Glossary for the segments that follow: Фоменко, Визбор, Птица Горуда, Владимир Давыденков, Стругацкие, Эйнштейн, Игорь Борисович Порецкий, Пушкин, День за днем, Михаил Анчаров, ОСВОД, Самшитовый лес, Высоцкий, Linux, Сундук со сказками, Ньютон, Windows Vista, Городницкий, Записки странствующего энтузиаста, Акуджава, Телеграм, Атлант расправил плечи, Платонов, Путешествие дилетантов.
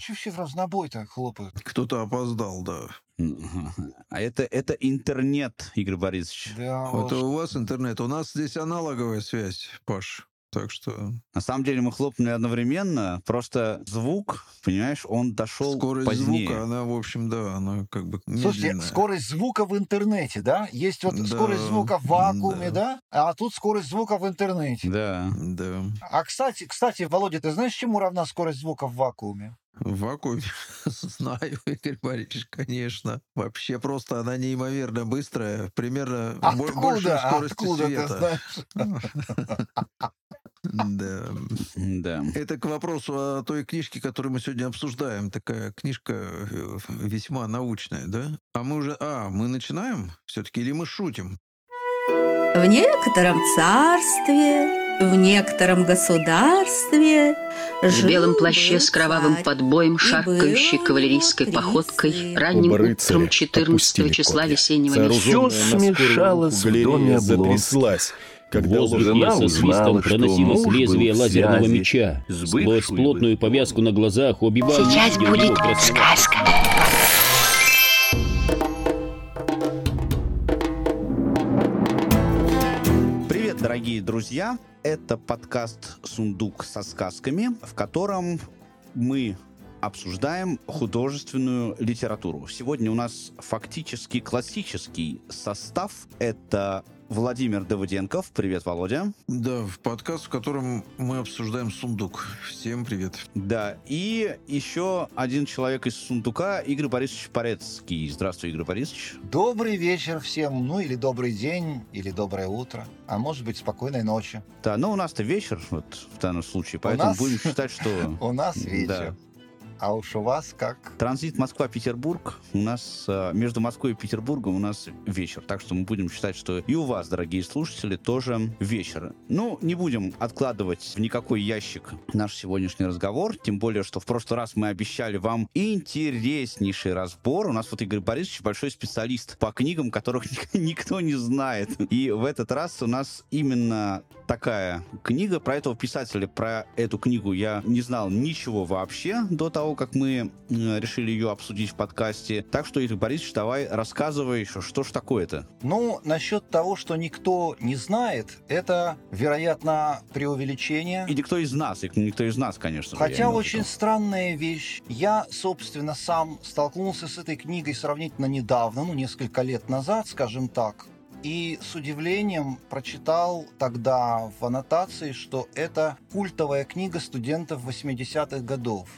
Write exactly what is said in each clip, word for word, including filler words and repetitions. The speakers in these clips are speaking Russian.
Че все в разнобой-то хлопают? Кто-то опоздал, да. А это, это интернет, Игорь Борисович. Да, вот у вас интернет. У нас здесь аналоговая связь, Паш. Так что... На самом деле мы хлопнули одновременно, просто звук, понимаешь, он дошел скорость позднее. Скорость звука, она, в общем, да, она как бы... Слушайте, медленная. Скорость звука в интернете, да? Есть вот да, скорость звука в вакууме, да. да? А тут скорость звука в интернете. Да, да. А, кстати, кстати, Володя, ты знаешь, чему равна скорость звука в вакууме? В вакууме? Знаю, Игорь Борисович, конечно. Вообще просто она неимоверно быстрая, примерно откуда? больше скорости откуда света. Откуда? Да. да. Это к вопросу о той книжке, которую мы сегодня обсуждаем. Такая книжка весьма научная, да? А мы уже... А, мы начинаем все-таки или мы шутим? В некотором царстве, в некотором государстве... В белом плаще с кровавым подбоем, шаркающей кавалерийской походкой, ранним утром четырнадцатого числа весеннего месяца. Все смешалось в доме обломов. Когда жена узнала, что муж лезвие лазерного меча, сквозь плотную повязку на глазах убивал... Сейчас будет сказка. Привет, дорогие друзья! Это подкаст «Сундук со сказками», в котором мы... обсуждаем художественную литературу. Сегодня у нас фактически классический состав. Это Владимир Давыденков. Привет, Володя. Да, в подкаст, в котором мы обсуждаем «Сундук». Всем привет. Да, и еще один человек из «Сундука» — Игорь Борисович Порецкий. Здравствуй, Игорь Борисович. Добрый вечер всем. Ну, или добрый день, или доброе утро. А может быть, спокойной ночи. Да, но у нас-то вечер вот в данном случае, поэтому будем считать, что... У нас вечер. А уж у вас как? Транзит Москва-Петербург. У нас между Москвой и Петербургом у нас вечер. Так что мы будем считать, что и у вас, дорогие слушатели, тоже вечер. Ну, не будем откладывать в никакой ящик наш сегодняшний разговор. Тем более, что в прошлый раз мы обещали вам интереснейший разбор. У нас вот Игорь Борисович большой специалист по книгам, которых никто не знает. И в этот раз у нас именно такая книга. Про этого писателя, про эту книгу я не знал ничего вообще до того, как мы решили ее обсудить в подкасте. Так что, Игорь Борисович, давай рассказывай еще, что ж такое-то. Ну, насчет того, что никто не знает, это, вероятно, преувеличение. И никто из нас, и никто из нас, конечно. Хотя очень странная вещь. Я, собственно, сам столкнулся с этой книгой сравнительно недавно, ну, несколько лет назад, скажем так. И с удивлением прочитал тогда в аннотации, что это культовая книга студентов восьмидесятых годов.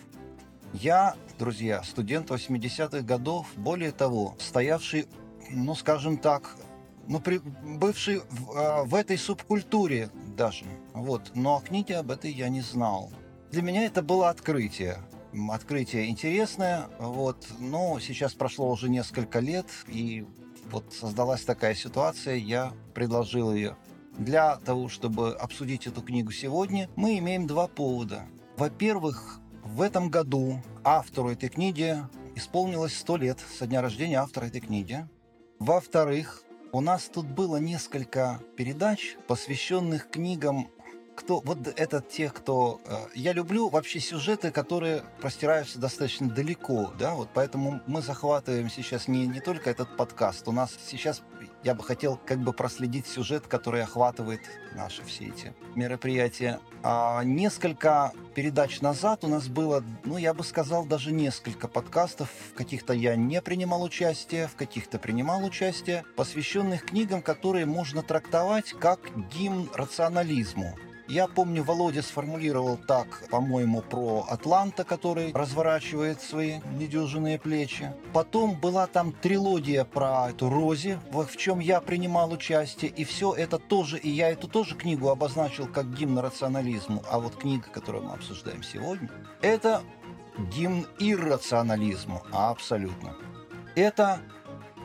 Я, друзья, студент восьмидесятых годов, более того, стоявший, ну, скажем так, ну, при, бывший в, э, в этой субкультуре даже, вот, но о книге об этой я не знал. Для меня это было открытие, открытие интересное, вот, но сейчас прошло уже несколько лет, и вот создалась такая ситуация, я предложил ее. Для того, чтобы обсудить эту книгу сегодня, мы имеем два повода. Во-первых, в этом году автору этой книги исполнилось сто лет со дня рождения автора этой книги. Во-вторых, у нас тут было несколько передач, посвященных книгам. Кто, вот это те, кто... Э, я люблю вообще сюжеты, которые простираются достаточно далеко, да, вот поэтому мы захватываем сейчас не, не только этот подкаст. У нас сейчас, я бы хотел как бы проследить сюжет, который охватывает наши все эти мероприятия. А несколько передач назад у нас было, ну, я бы сказал, даже несколько подкастов. В каких-то я не принимал участие, в каких-то принимал участие, посвященных книгам, которые можно трактовать как гимн рационализму. Я помню, Володя сформулировал так, по-моему, про Атланта, который разворачивает свои недюжинные плечи. Потом была там трилогия про эту Рози, в чем я принимал участие. И все это тоже, и я эту тоже книгу обозначил как гимн рационализму. А вот книга, которую мы обсуждаем сегодня, это гимн иррационализму, абсолютно. Это...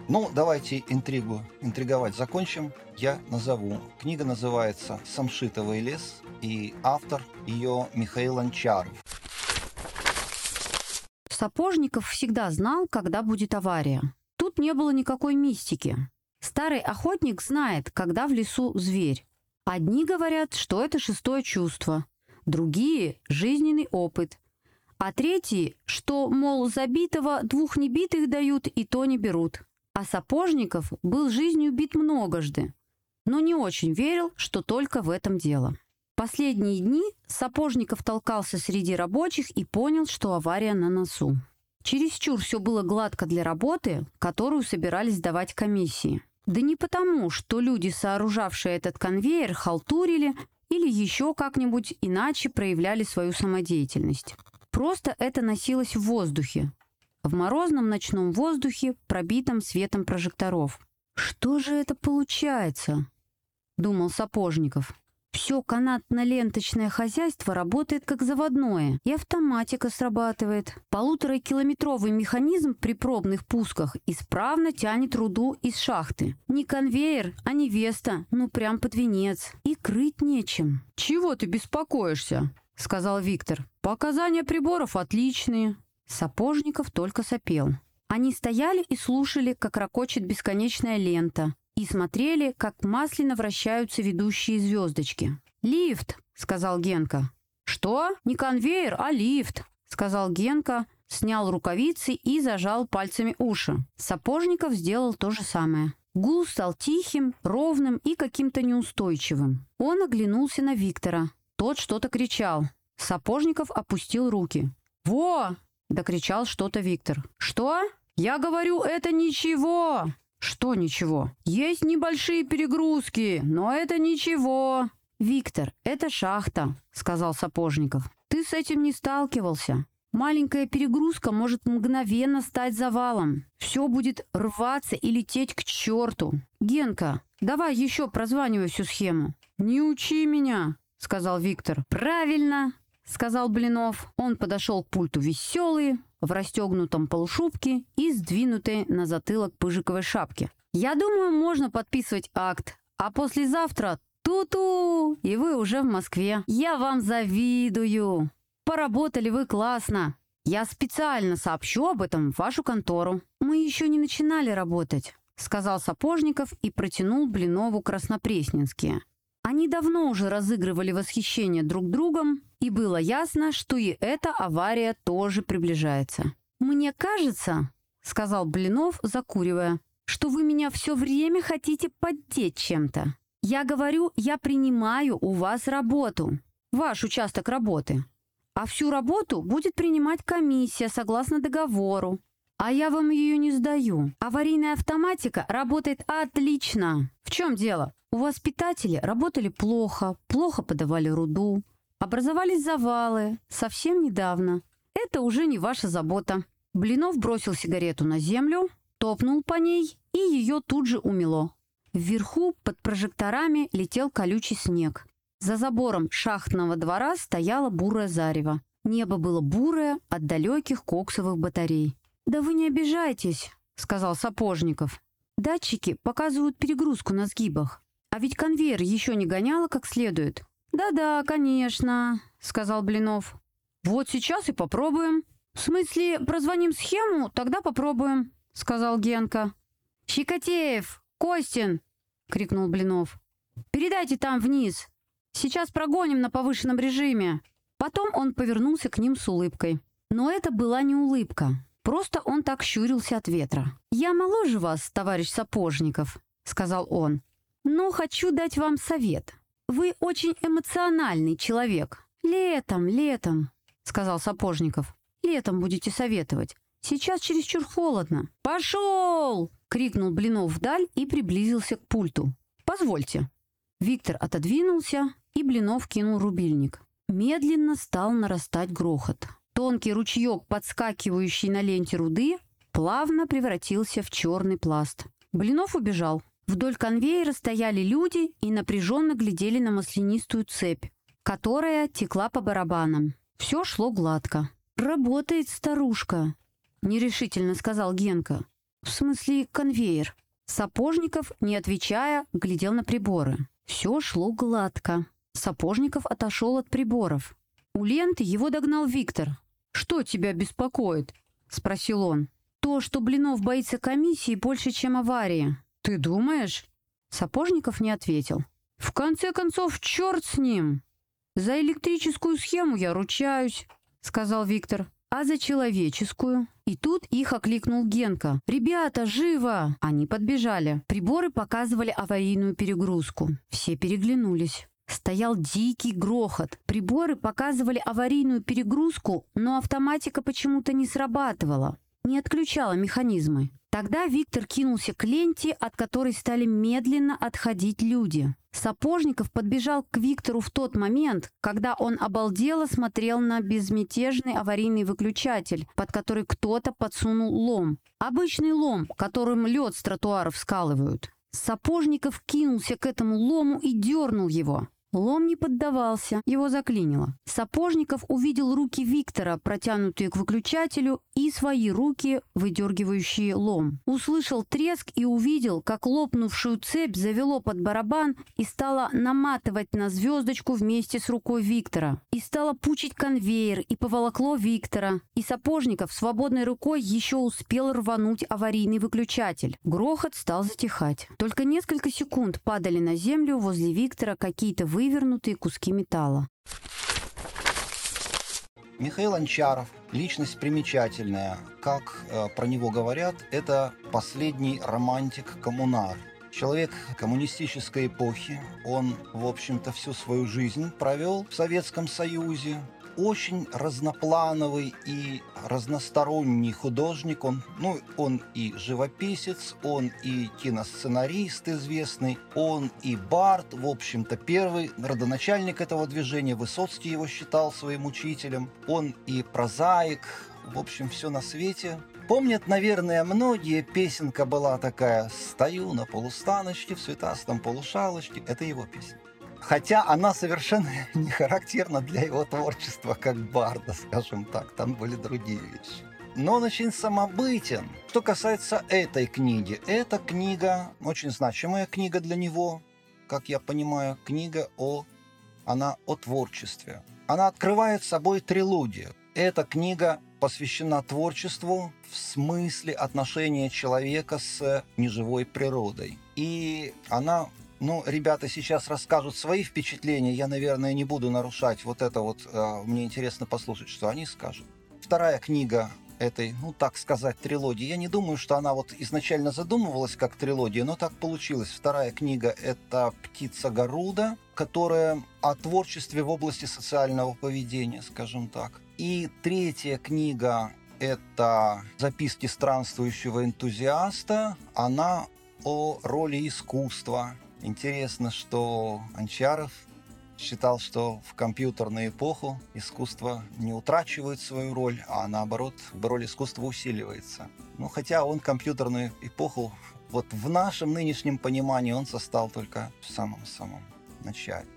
Ну, давайте интригу, интриговать закончим. Я назову. Книга называется «Самшитовый лес», и автор ее Михаил Анчаров. Сапожников всегда знал, когда будет авария. Тут не было никакой мистики. Старый охотник знает, когда в лесу зверь. Одни говорят, что это шестое чувство, другие – жизненный опыт. а третий, что, мол, забитого двух небитых дают и то не берут. А Сапожников был жизнью бит многожды, но не очень верил, что только в этом дело. Последние дни Сапожников толкался среди рабочих и понял, что авария на носу. Чересчур все было гладко для работы, которую собирались давать комиссии. Да не потому, что люди, сооружавшие этот конвейер, халтурили или еще как-нибудь иначе проявляли свою самодеятельность. Просто это носилось в воздухе, в морозном ночном воздухе, пробитом светом прожекторов. «Что же это получается?» – думал Сапожников. Все канатно-ленточное хозяйство работает как заводное, и автоматика срабатывает. Полуторакилометровый механизм при пробных пусках исправно тянет руду из шахты. Не конвейер, а невеста, ну прям под венец. И крыть нечем. «Чего ты беспокоишься?» – сказал Виктор. «Показания приборов отличные». Сапожников только сопел. Они стояли и слушали, как ракочет бесконечная лента, и смотрели, как масляно вращаются ведущие звездочки. «Лифт!» — сказал Генка. «Что? Не конвейер, а лифт!» — сказал Генка, снял рукавицы и зажал пальцами уши. Сапожников сделал то же самое. Гул стал тихим, ровным и каким-то неустойчивым. Он оглянулся на Виктора. Тот что-то кричал. Сапожников опустил руки. «Во!» — докричал что-то Виктор. «Что? Я говорю, это ничего!» «Что ничего?» «Есть небольшие перегрузки, но это ничего». «Виктор, это шахта», — сказал Сапожников. «Ты с этим не сталкивался. Маленькая перегрузка может мгновенно стать завалом. Все будет рваться и лететь к черту. Генка, давай еще прозванивай всю схему». «Не учи меня», — сказал Виктор. «Правильно», — сказал Блинов. Он подошел к пульту веселый, в расстегнутом полушубке и сдвинутой на затылок пыжиковой шапки. «Я думаю, можно подписывать акт, а послезавтра ту-ту, и вы уже в Москве. Я вам завидую. Поработали вы классно. Я специально сообщу об этом в вашу контору». «Мы еще не начинали работать», — сказал Сапожников и протянул Блинову краснопресненские. Они давно уже разыгрывали восхищение друг другом, и было ясно, что и эта авария тоже приближается. «Мне кажется, — сказал Блинов, закуривая, — что вы меня все время хотите поддеть чем-то. Я говорю, я принимаю у вас работу, ваш участок работы, а всю работу будет принимать комиссия согласно договору. А я вам ее не сдаю. Аварийная автоматика работает отлично. В чем дело? У вас питатели работали плохо, плохо подавали руду, образовались завалы совсем недавно. Это уже не ваша забота». Блинов бросил сигарету на землю, топнул по ней, и ее тут же умело. Вверху под прожекторами летел колючий снег. За забором шахтного двора стояло бурое зарево. Небо было бурое от далеких коксовых батарей. «Да вы не обижайтесь», — сказал Сапожников. «Датчики показывают перегрузку на сгибах. А ведь конвейер еще не гоняло как следует». «Да-да, конечно», — сказал Блинов. «Вот сейчас и попробуем». «В смысле, прозвоним схему, тогда попробуем», — сказал Генка. «Щекотеев! Костин!» — крикнул Блинов. «Передайте там вниз. Сейчас прогоним на повышенном режиме». Потом он повернулся к ним с улыбкой. Но это была не улыбка. Просто он так щурился от ветра. «Я моложе вас, товарищ Сапожников», — сказал он. «Но хочу дать вам совет. Вы очень эмоциональный человек». «Летом, летом», — сказал Сапожников. «Летом будете советовать. Сейчас чересчур холодно». «Пошел!» — крикнул Блинов вдаль и приблизился к пульту. «Позвольте». Виктор отодвинулся, и Блинов кинул рубильник. Медленно стал нарастать грохот. Тонкий ручеек, подскакивающий на ленте руды, плавно превратился в черный пласт. Блинов убежал. Вдоль конвейера стояли люди и напряженно глядели на маслянистую цепь, которая текла по барабанам. Все шло гладко. «Работает старушка», — нерешительно сказал Генка. «В смысле, конвейер». Сапожников, не отвечая, глядел на приборы. Все шло гладко. Сапожников отошел от приборов. У ленты его догнал Виктор. «Что тебя беспокоит?» — спросил он. «То, что Блинов боится комиссии больше, чем аварии». «Ты думаешь?» Сапожников не ответил. «В конце концов, черт с ним! За электрическую схему я ручаюсь. — сказал Виктор. «А за человеческую?» И тут их окликнул Генка. «Ребята, живо!» Они подбежали. Приборы показывали аварийную перегрузку. Все переглянулись. Стоял дикий грохот. Приборы показывали аварийную перегрузку, но автоматика почему-то не срабатывала, не отключала механизмы. Тогда Виктор кинулся к ленте, от которой стали медленно отходить люди. Сапожников подбежал к Виктору в тот момент, когда он обалдело смотрел на безмятежный аварийный выключатель, под который кто-то подсунул лом. Обычный лом, которым лед с тротуаров скалывают. Сапожников кинулся к этому лому и дернул его. Лом не поддавался, его заклинило. Сапожников увидел руки Виктора, протянутые к выключателю, и свои руки, выдергивающие лом. Услышал треск и увидел, как лопнувшую цепь завело под барабан и стало наматывать на звездочку вместе с рукой Виктора. И стало пучить конвейер, и поволокло Виктора. И Сапожников свободной рукой еще успел рвануть аварийный выключатель. Грохот стал затихать. Только несколько секунд падали на землю возле Виктора какие-то выключатели, вывернутые куски металла. Михаил Анчаров. Личность примечательная. Как э, про него говорят, это последний романтик-коммунар. Человек коммунистической эпохи. Он, в общем-то, всю свою жизнь провел в Советском Союзе. Очень разноплановый и разносторонний художник. Он, ну, он и живописец, он и киносценарист известный, он и бард. В общем-то, первый родоначальник этого движения. Высоцкий его считал своим учителем. Он и прозаик. В общем, все на свете. Помнят, наверное, многие, песенка была такая «Стою на полустаночке, в цветастом полушалочке». Это его песня. Хотя она совершенно не характерна для его творчества, как барда, скажем так. Там были другие вещи. Но он очень самобытен. Что касается этой книги. Эта книга, очень значимая книга для него, как я понимаю, книга о... Она о творчестве. Она открывает собой трилогию. Эта книга посвящена творчеству в смысле отношения человека с неживой природой. И она... Ну, ребята сейчас расскажут свои впечатления. Я, наверное, не буду нарушать вот это вот. Мне интересно послушать, что они скажут. Вторая книга этой, ну, так сказать, трилогии. Я не думаю, что она вот изначально задумывалась как трилогия, но так получилось. Вторая книга – это «Птица Горуда», которая о творчестве в области социального поведения, скажем так. И третья книга – это «Записки странствующего энтузиаста». Она о роли искусства. Интересно, что Анчаров считал, что в компьютерную эпоху искусство не утрачивает свою роль, а наоборот, роль искусства усиливается. Ну, хотя он компьютерную эпоху, вот в нашем нынешнем понимании, он застал только в самом-самом начале.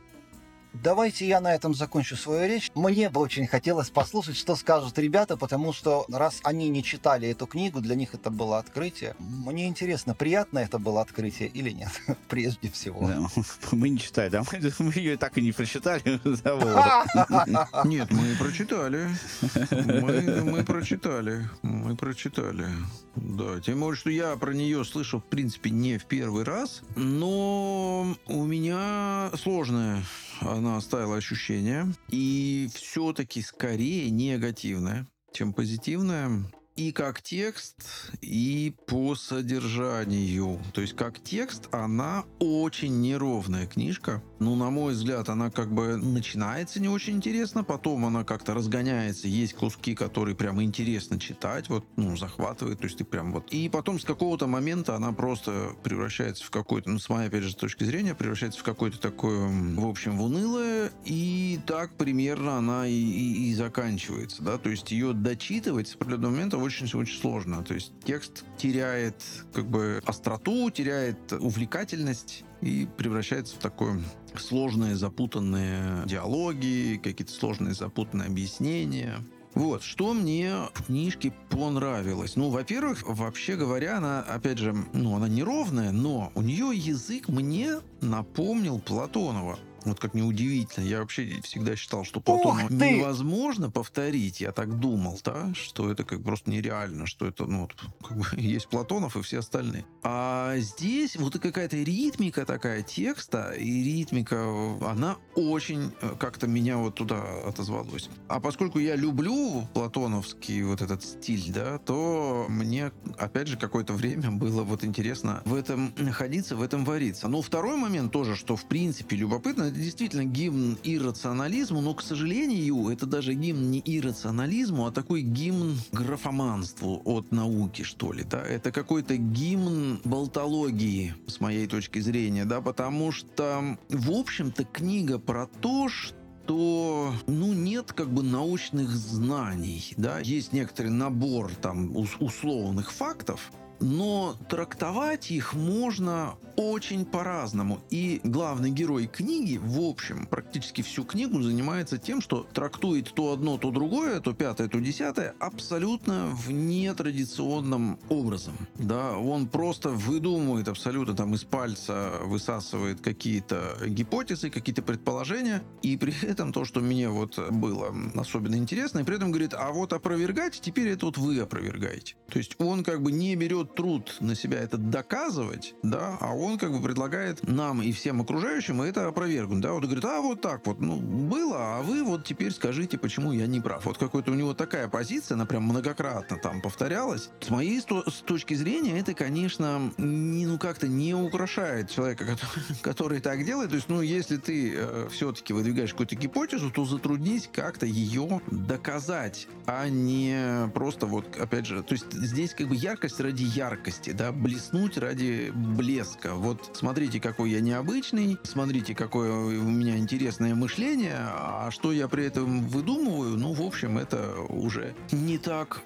Давайте я на этом закончу свою речь. Мне бы очень хотелось послушать, что скажут ребята, потому что раз они не читали эту книгу, для них это было открытие. Мне интересно, приятно это было открытие или нет, прежде всего. Да. Мы не читали, да? Мы, мы ее так и не прочитали. Нет, мы прочитали. Мы, мы прочитали. Мы прочитали. Да, тем более, что я про нее слышал, в принципе, не в первый раз, но у меня сложное. Она оставила ощущение. И все-таки скорее негативное, чем позитивное. И как текст, и по содержанию. То есть как текст она очень неровная книжка. Ну, на мой взгляд, она как бы начинается не очень интересно, потом она как-то разгоняется. Есть куски, которые прям интересно читать, вот, ну, захватывает. То есть ты прям вот... И потом с какого-то момента она просто превращается в какой-то, ну, с моей, опять же, точки зрения, превращается в какое-то такое, в общем, в унылое. И так примерно она и, и, и заканчивается, да. То есть ее дочитывать с определенного момента очень-очень сложно. То есть текст теряет как бы остроту, теряет увлекательность и превращается в такое сложные, запутанные диалоги, какие-то сложные, запутанные объяснения. Вот, что мне в книжке понравилось. Ну, во-первых, вообще говоря, она, опять же, ну, она неровная, но у нее язык мне напомнил Платонова. Вот как неудивительно. Я вообще всегда считал, что Платона невозможно повторить. Я так думал, да, что это как просто нереально, что это, ну, вот, как бы есть Платонов и все остальные. А здесь вот какая-то ритмика такая текста, и ритмика, она очень как-то меня вот туда отозвалась. А поскольку я люблю платоновский вот этот стиль, да, то мне, опять же, какое-то время было вот интересно в этом находиться, в этом вариться. Но второй момент тоже, что, в принципе, любопытно, это действительно гимн иррационализму, но, к сожалению, это даже гимн не иррационализму, а такой гимн графоманству от науки, что ли, да. Это какой-то гимн болтологии, с моей точки зрения, да, потому что, в общем-то, книга про то, что то, ну, нет как бы научных знаний, да, есть некоторый набор там условных фактов, но трактовать их можно очень по-разному. И главный герой книги, в общем, практически всю книгу занимается тем, что трактует то одно, то другое, то пятое, то десятое абсолютно в нетрадиционном образом. Да, он просто выдумывает абсолютно, там, из пальца высасывает какие-то гипотезы, какие-то предположения. И при этом то, что мне вот было особенно интересно, и при этом говорит, а вот опровергать, теперь это вот вы опровергаете. То есть он как бы не берет труд на себя это доказывать, да, а он как бы предлагает нам и всем окружающим это опровергнуть, да, вот говорит, а вот так вот, ну, было, а вы вот теперь скажите, почему я не прав. Вот какой-то у него такая позиция, она прям многократно там повторялась. С моей сто- с точки зрения это, конечно, не, ну, как-то не украшает человека, который, который так делает, то есть, ну, если ты э, все-таки выдвигаешь какую-то гипотезу, то затруднись как-то ее доказать, а не просто вот, опять же, то есть здесь как бы яркость ради яркости, да, блеснуть ради блеска. Вот смотрите, какой я необычный, смотрите, какое у меня интересное мышление, а что я при этом выдумываю, ну, в общем, это уже не так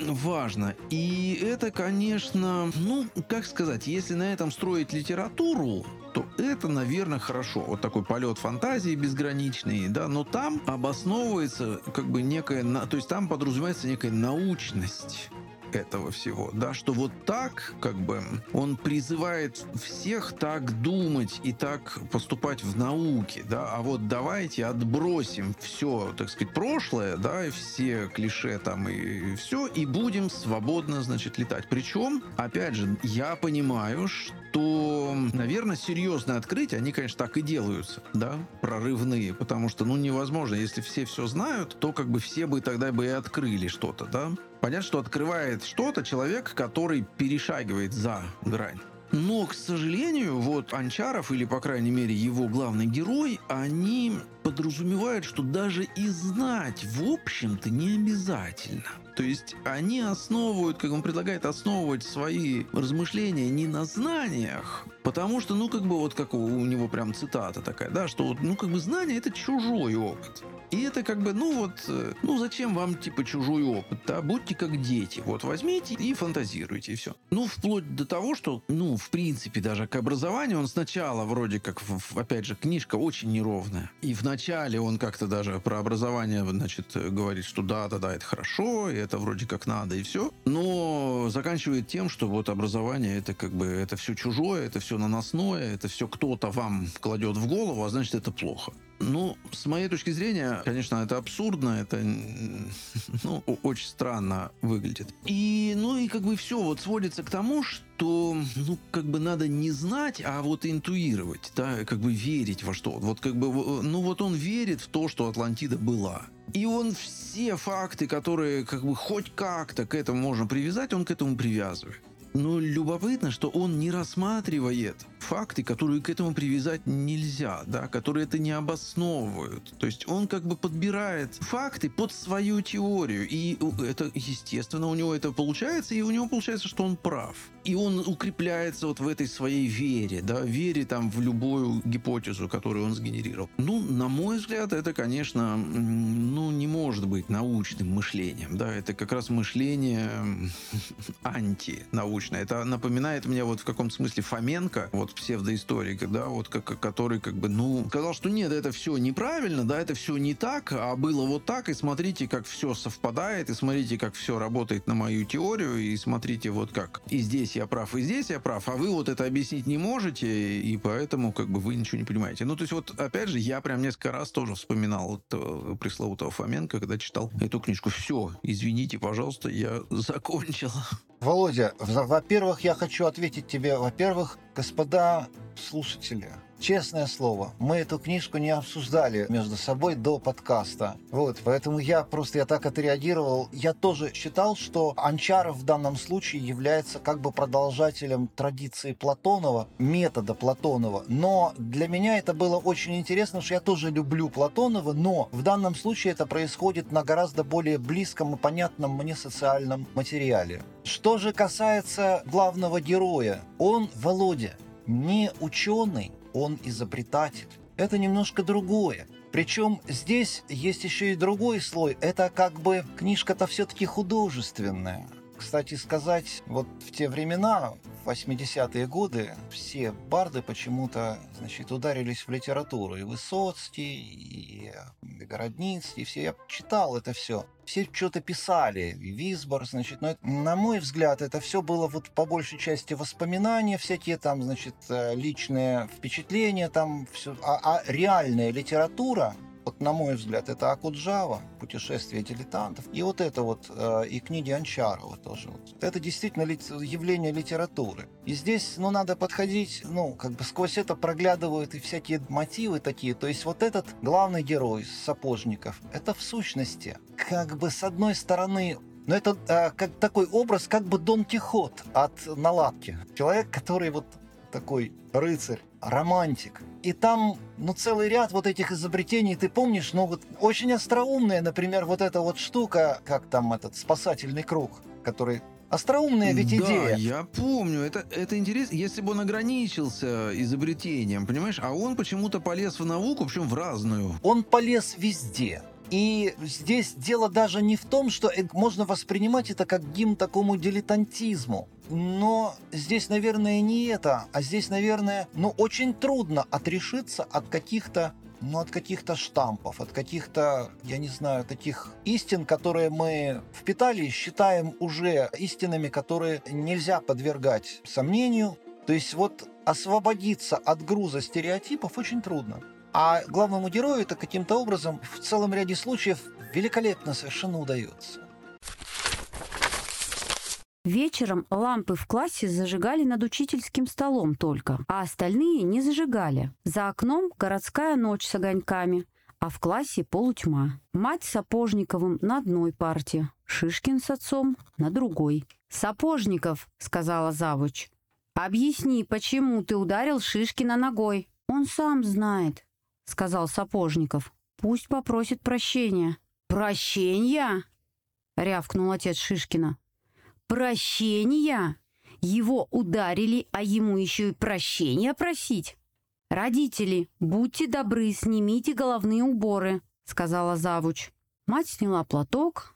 важно. И это, конечно, ну, как сказать, если на этом строить литературу, то это, наверное, хорошо. Вот такой полет фантазии безграничный, да, но там обосновывается как бы некая, то есть там подразумевается некая научность этого всего, да, что вот так, как бы, он призывает всех так думать и так поступать в науке, да, а вот давайте отбросим все, так сказать, прошлое, да, и все клише там и все, и будем свободно, значит, летать. Причем, опять же, я понимаю, что, наверное, серьезные открытия, они, конечно, так и делаются, да, прорывные, потому что, ну, невозможно, если все все знают, то, как бы, все бы тогда бы и открыли что-то, да. Понятно, что открывает что-то человек, который перешагивает за грань. Но, к сожалению, вот Анчаров, или, по крайней мере, его главный герой, они подразумевают, что даже и знать, в общем-то, не обязательно. То есть они основывают, как он предлагает, основывать свои размышления не на знаниях, потому что, ну, как бы, вот как у него прям цитата такая, да, что, ну, как бы, знание – это чужой опыт. И это как бы, ну вот, ну зачем вам, типа, чужой опыт, да? Будьте как дети. Вот возьмите и фантазируйте, и все. Ну, вплоть до того, что, ну, в принципе, даже к образованию он сначала вроде как, опять же, книжка очень неровная. И вначале он как-то даже про образование, значит, говорит, что да-да-да, это хорошо, и это вроде как надо, и все. Но заканчивает тем, что вот образование, это как бы, это все чужое, это все наносное, это все кто-то вам кладет в голову, а значит, это плохо. Ну, с моей точки зрения, конечно, это абсурдно, это, ну, очень странно выглядит. И, ну, и как бы все вот сводится к тому, что, ну, как бы надо не знать, а вот интуировать, да, как бы верить во что. Вот как бы, ну, вот он верит в то, что Атлантида была. И он все факты, которые как бы хоть как-то к этому можно привязать, он к этому привязывает. Но любопытно, что он не рассматривает факты, которые к этому привязать нельзя, да, которые это не обосновывают. То есть он как бы подбирает факты под свою теорию. И это, естественно, у него это получается, и у него получается, что он прав. И он укрепляется вот в этой своей вере, да, вере там в любую гипотезу, которую он сгенерировал. Ну, на мой взгляд, это, конечно, ну, не может быть научным мышлением, да, это как раз мышление антинаучное. скучно. Это напоминает мне вот в каком смысле Фоменко, вот псевдоисторика, да, вот как, который как бы, ну, сказал, что нет, это все неправильно, да, это все не так, а было вот так, и смотрите, как все совпадает, и смотрите, как все работает на мою теорию, и смотрите, вот как и здесь я прав, и здесь я прав, а вы вот это объяснить не можете, и поэтому как бы вы ничего не понимаете. Ну, то есть вот, опять же, я прям несколько раз тоже вспоминал вот, пресловутого Фоменко, когда читал эту книжку. Все, извините, пожалуйста, я закончил. Володя, во-первых, я хочу ответить тебе, во-первых, господа слушатели, честное слово, мы эту книжку не обсуждали между собой до подкаста. Вот, поэтому я просто, я так отреагировал. Я тоже считал, что Анчаров в данном случае является как бы продолжателем традиции Платонова, метода Платонова. Но для меня это было очень интересно, потому что я тоже люблю Платонова, но в данном случае это происходит на гораздо более близком и понятном мне социальном материале. Что же касается главного героя, он, Володя, не ученый, он изобретатель. Это немножко другое. Причем здесь есть еще и другой слой. Это как бы книжка-то все-таки художественная. Кстати сказать, вот в те времена, в восьмидесятые годы, все барды почему-то, значит, ударились в литературу. И Высоцкий, и Городницкий, все. Я читал это все. Все что-то писали, Визбор, значит, но это, на мой взгляд, это все было вот по большей части воспоминания, всякие там, значит, личные впечатления, там все, а, а реальная литература, вот на мой взгляд, это Акуджава, «Путешествие дилетантов», и вот это вот, и книги Анчарова тоже. Это действительно явление литературы. И здесь, ну, надо подходить, ну, как бы сквозь это проглядывают и всякие мотивы такие. То есть вот этот главный герой Сапожников, это в сущности, как бы с одной стороны... Но это как такой образ, как бы Дон Кихот от Наладки. Человек, который вот такой рыцарь, романтик. И там, ну, целый ряд вот этих изобретений, ты помнишь, ну, вот очень остроумная, например, вот эта вот штука, как там этот спасательный круг, который... Остроумная ведь идея. Да, я помню. Это, это интересно. Если бы он ограничился изобретением, понимаешь? А он почему-то полез в науку, причем в разную. Он полез везде. И здесь дело даже не в том, что можно воспринимать это как гимн такому дилетантизму. Но здесь, наверное, не это. А здесь, наверное, ну, очень трудно отрешиться от каких-то, ну, от каких-то штампов, от каких-то, я не знаю, таких истин, которые мы впитали, считаем уже истинами, которые нельзя подвергать сомнению. То есть вот освободиться от груза стереотипов очень трудно. А главному герою это каким-то образом в целом ряде случаев великолепно совершенно удается. Вечером лампы в классе зажигали над учительским столом только, а остальные не зажигали. За окном городская ночь с огоньками, а в классе полутьма. Мать с Сапожниковым на одной парте, Шишкин с отцом на другой. «Сапожников», — сказала завуч, — «объясни, почему ты ударил Шишкина ногой?» «Он сам знает», — сказал Сапожников. «Пусть попросит прощения». «Прощения?» — рявкнул отец Шишкина. «Прощения? Его ударили, а ему еще и прощения просить?» «Родители, будьте добры, снимите головные уборы», — сказала завуч. Мать сняла платок,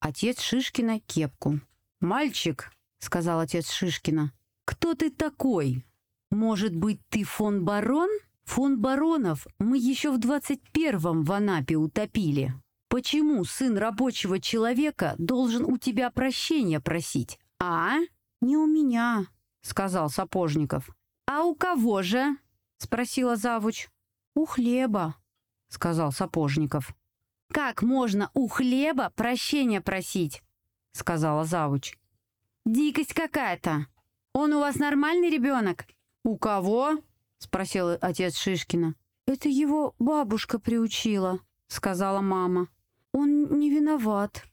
отец Шишкина — кепку. «Мальчик», — сказал отец Шишкина, — «кто ты такой? Может быть, ты фон Барон? Фон Баронов мы еще в двадцать первом в Анапе утопили. Почему сын рабочего человека должен у тебя прощения просить? А? Не у меня, сказал Сапожников. А у кого же? Спросила завуч. У хлеба, сказал Сапожников. Как можно у хлеба прощения просить? Сказала завуч. Дикость какая-то. Он у вас нормальный ребенок? «У кого?» — спросил отец Шишкина. «Это его бабушка приучила», — сказала мама. «Он не виноват.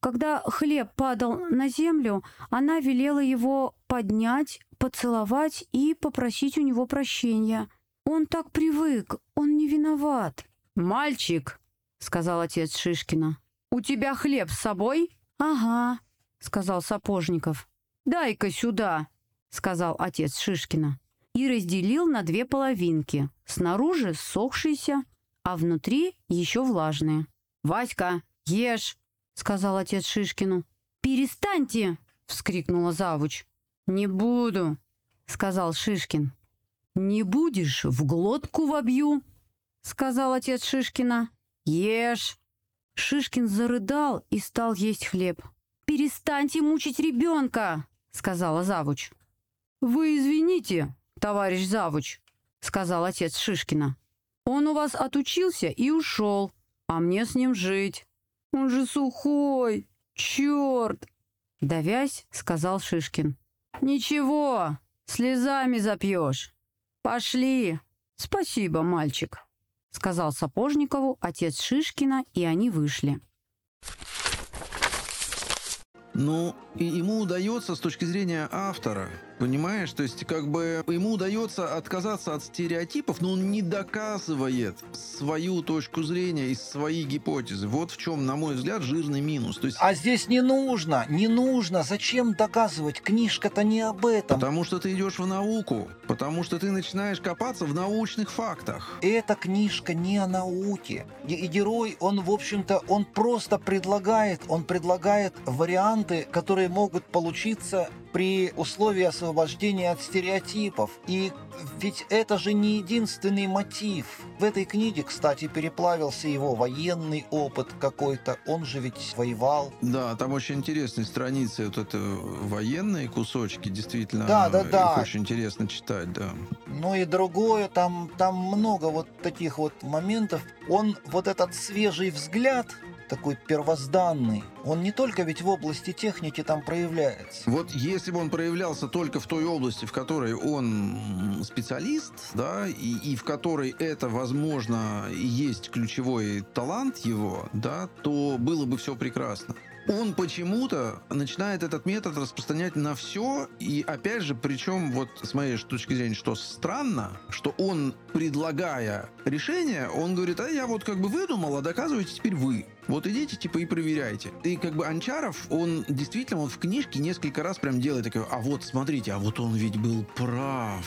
Когда хлеб падал на землю, она велела его поднять, поцеловать и попросить у него прощения. Он так привык, он не виноват». «Мальчик», — сказал отец Шишкина, — «у тебя хлеб с собой?» «Ага», — сказал Сапожников. «Дай-ка сюда», — сказал отец Шишкина. И разделил на две половинки. Снаружи ссохшиеся, а внутри еще влажные. «Васька, ешь!» — сказал отец Шишкину. «Перестаньте!» — вскрикнула завуч. «Не буду», — сказал Шишкин. «Не будешь, в глотку вобью», — сказал отец Шишкина. «Ешь». Шишкин зарыдал и стал есть хлеб. «Перестаньте мучить ребенка», — сказала завуч. «Вы извините, товарищ завуч», — сказал отец Шишкина. «Он у вас отучился и ушел, а мне с ним жить. Он же сухой, черт!» Давясь, сказал Шишкин. «Ничего, слезами запьешь. Пошли. Спасибо, мальчик», — сказал Сапожникову отец Шишкина, и они вышли. Ну, и ему удается с точки зрения автора, понимаешь, то есть как бы ему удается отказаться от стереотипов, но он не доказывает свою точку зрения и свои гипотезы. Вот в чем, на мой взгляд, жирный минус. То есть... А здесь не нужно, не нужно. Зачем доказывать? Книжка-то не об этом. Потому что ты идешь в науку, потому что ты начинаешь копаться в научных фактах. Эта книжка не о науке. И, и герой, он, в общем-то, он просто предлагает, он предлагает варианты, которые могут получиться при условии освобождения от стереотипов. И ведь это же не единственный мотив. В этой книге, кстати, переплавился его военный опыт какой-то. Он же ведь воевал. Да, там очень интересные страницы, вот это военные кусочки, действительно, да, да, да. Их очень интересно читать, да. Ну и другое, там, там много вот таких вот моментов. Он, вот этот свежий взгляд, такой первозданный, он не только ведь в области техники там проявляется. Вот если бы он проявлялся только в той области, в которой он специалист, да, и, и в которой это, возможно, и есть ключевой талант его, да, то было бы все прекрасно. Он почему-то начинает этот метод распространять на все, и опять же, причем вот с моей точки зрения, что странно, что он, предлагая решение, он говорит: а я вот как бы выдумал, а доказываете теперь вы. Вот идите, типа, и проверяйте. И как бы Анчаров, он действительно, он в книжке несколько раз прям делает такое: а вот смотрите, а вот он ведь был прав.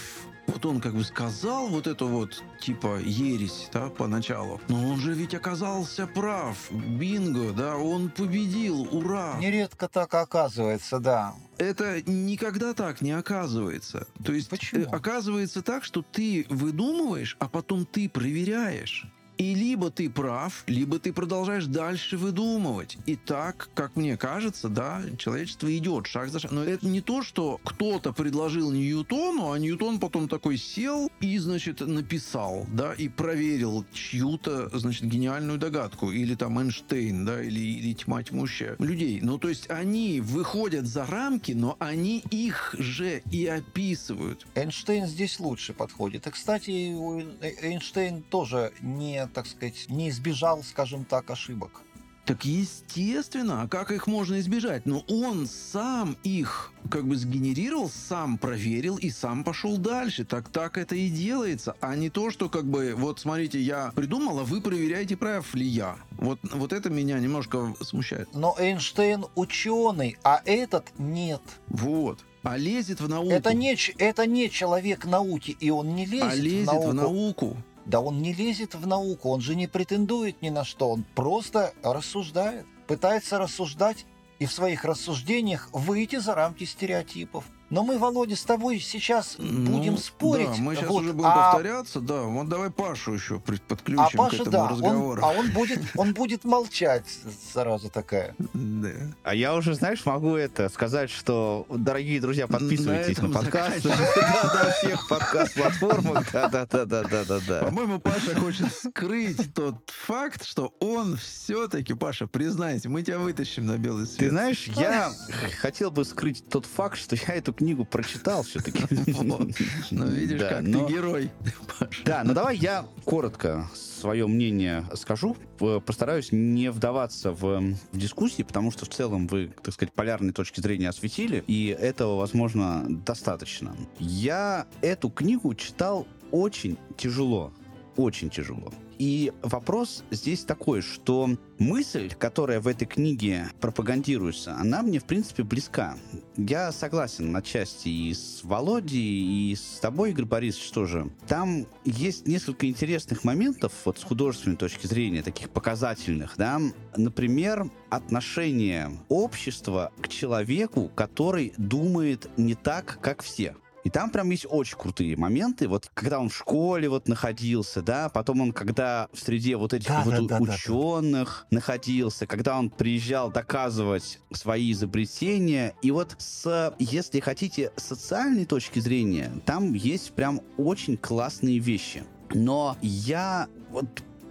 Вот он как бы сказал вот эту вот, типа, ересь, да, поначалу. Но он же ведь оказался прав. Бинго, да, он победил, ура. Нередко так оказывается, да. Это никогда так не оказывается. То есть почему? Оказывается так, что ты выдумываешь, а потом ты проверяешь. И либо ты прав, либо ты продолжаешь дальше выдумывать. И так, как мне кажется, да, человечество идет шаг за шагом. Но это не то, что кто-то предложил Ньютону, а Ньютон потом такой сел и, значит, написал, да, и проверил чью-то, значит, гениальную догадку. Или там Эйнштейн, да, или, или тьма тьмущая людей. Ну, то есть они выходят за рамки, но они их же и описывают. Эйнштейн здесь лучше подходит. И, кстати, Эйнштейн тоже не... так сказать, не избежал, скажем так, ошибок. Так естественно, а как их можно избежать? Но он сам их как бы сгенерировал, сам проверил и сам пошел дальше. Так так это и делается, а не то, что как бы вот смотрите, я придумал, а вы проверяете, прав ли я. Вот, вот это меня немножко смущает. Но Эйнштейн ученый, а этот нет. Вот. А лезет в науку. Это не, это не человек науки, и он не лезет, а лезет в науку. В науку. Да он не лезет в науку, он же не претендует ни на что, он просто рассуждает, пытается рассуждать и в своих рассуждениях выйти за рамки стереотипов. Но мы, Володя, с тобой сейчас ну, будем спорить. Да, мы сейчас вот, уже будем а... повторяться, да. Вот давай Пашу еще подключим а Паша, к этому да, разговору. Он, а он будет, он будет молчать сразу такая. Да. А я уже, знаешь, могу это сказать, что, дорогие друзья, подписывайтесь на, на подкаст. Да-да, всех подкаст-платформах. Да-да-да-да-да-да. По-моему, Паша хочет скрыть тот факт, что он все-таки, Паша, признайся, мы тебя вытащим на белый свет. Ты знаешь, я хотел бы скрыть тот факт, что я эту книгу прочитал все-таки. Ну, видишь, как ты герой. Да, ну давай я коротко свое мнение скажу. Постараюсь не вдаваться в дискуссии, потому что в целом вы, так сказать, полярные точки зрения осветили, и этого, возможно, достаточно. Я эту книгу читал очень тяжело. Очень тяжело. И вопрос здесь такой, что мысль, которая в этой книге пропагандируется, она мне, в принципе, близка. Я согласен отчасти и с Володей, и с тобой, Игорь Борисович, тоже. Там есть несколько интересных моментов, вот с художественной точки зрения, таких показательных, да. Например, отношение общества к человеку, который думает не так, как все. И там прям есть очень крутые моменты. Вот когда он в школе вот находился, да, потом он когда в среде вот этих да, вот да, у- да, ученых да. находился, когда он приезжал доказывать свои изобретения. И вот с, если хотите, социальной точки зрения, там есть прям очень классные вещи. Но я вот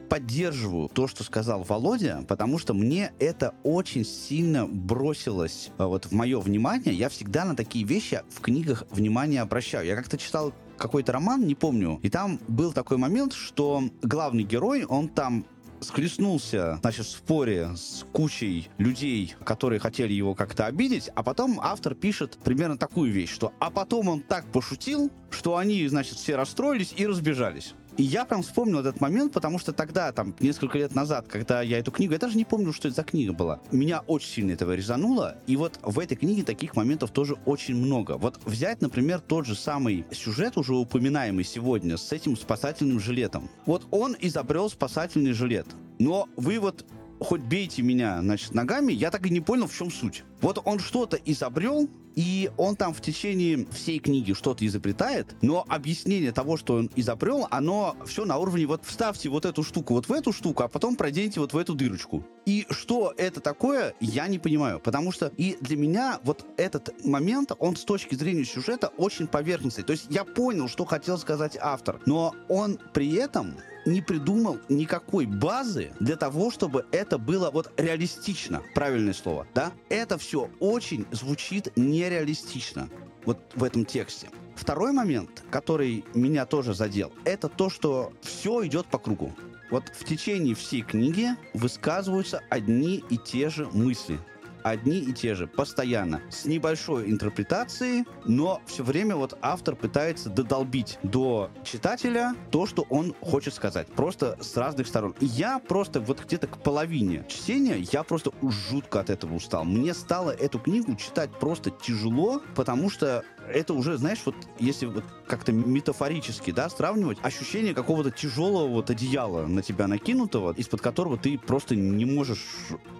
поддерживаю то, что сказал Володя, потому что мне это очень сильно бросилось вот в мое внимание. Я всегда на такие вещи в книгах внимание обращаю. Я как-то читал какой-то роман, не помню, и там был такой момент, что главный герой, он там схлестнулся, значит, в споре с кучей людей, которые хотели его как-то обидеть, а потом автор пишет примерно такую вещь, что «а потом он так пошутил, что они, значит, все расстроились и разбежались». И я прям вспомнил этот момент, потому что тогда, там, несколько лет назад, когда я эту книгу... Я даже не помню, что это за книга была. Меня очень сильно этого резануло. И вот в этой книге таких моментов тоже очень много. Вот взять, например, тот же самый сюжет, уже упоминаемый сегодня, с этим спасательным жилетом. Вот он изобрел спасательный жилет. Но вы вот хоть бейте меня, значит, ногами, я так и не понял, в чем суть. Вот он что-то изобрел, и он там в течение всей книги что-то изобретает, но объяснение того, что он изобрел, оно все на уровне вот вставьте вот эту штуку вот в эту штуку, а потом проденьте вот в эту дырочку. И что это такое, я не понимаю, потому что и для меня вот этот момент, он с точки зрения сюжета очень поверхностный. То есть я понял, что хотел сказать автор, но он при этом не придумал никакой базы для того, чтобы это было вот реалистично, правильное слово, да? Это все очень звучит нереалистично вот в этом тексте. Второй момент, который меня тоже задел, это то, что все идет по кругу. Вот в течение всей книги высказываются одни и те же мысли. Одни и те же, постоянно, с небольшой интерпретацией, но все время вот автор пытается додолбить до читателя то, что он хочет сказать, просто с разных сторон. И я просто вот где-то к половине чтения, я просто жутко от этого устал. Мне стало эту книгу читать просто тяжело, потому что это уже, знаешь, вот если вот как-то метафорически, да, сравнивать, ощущение какого-то тяжелого вот одеяла на тебя накинутого, из-под которого ты просто не можешь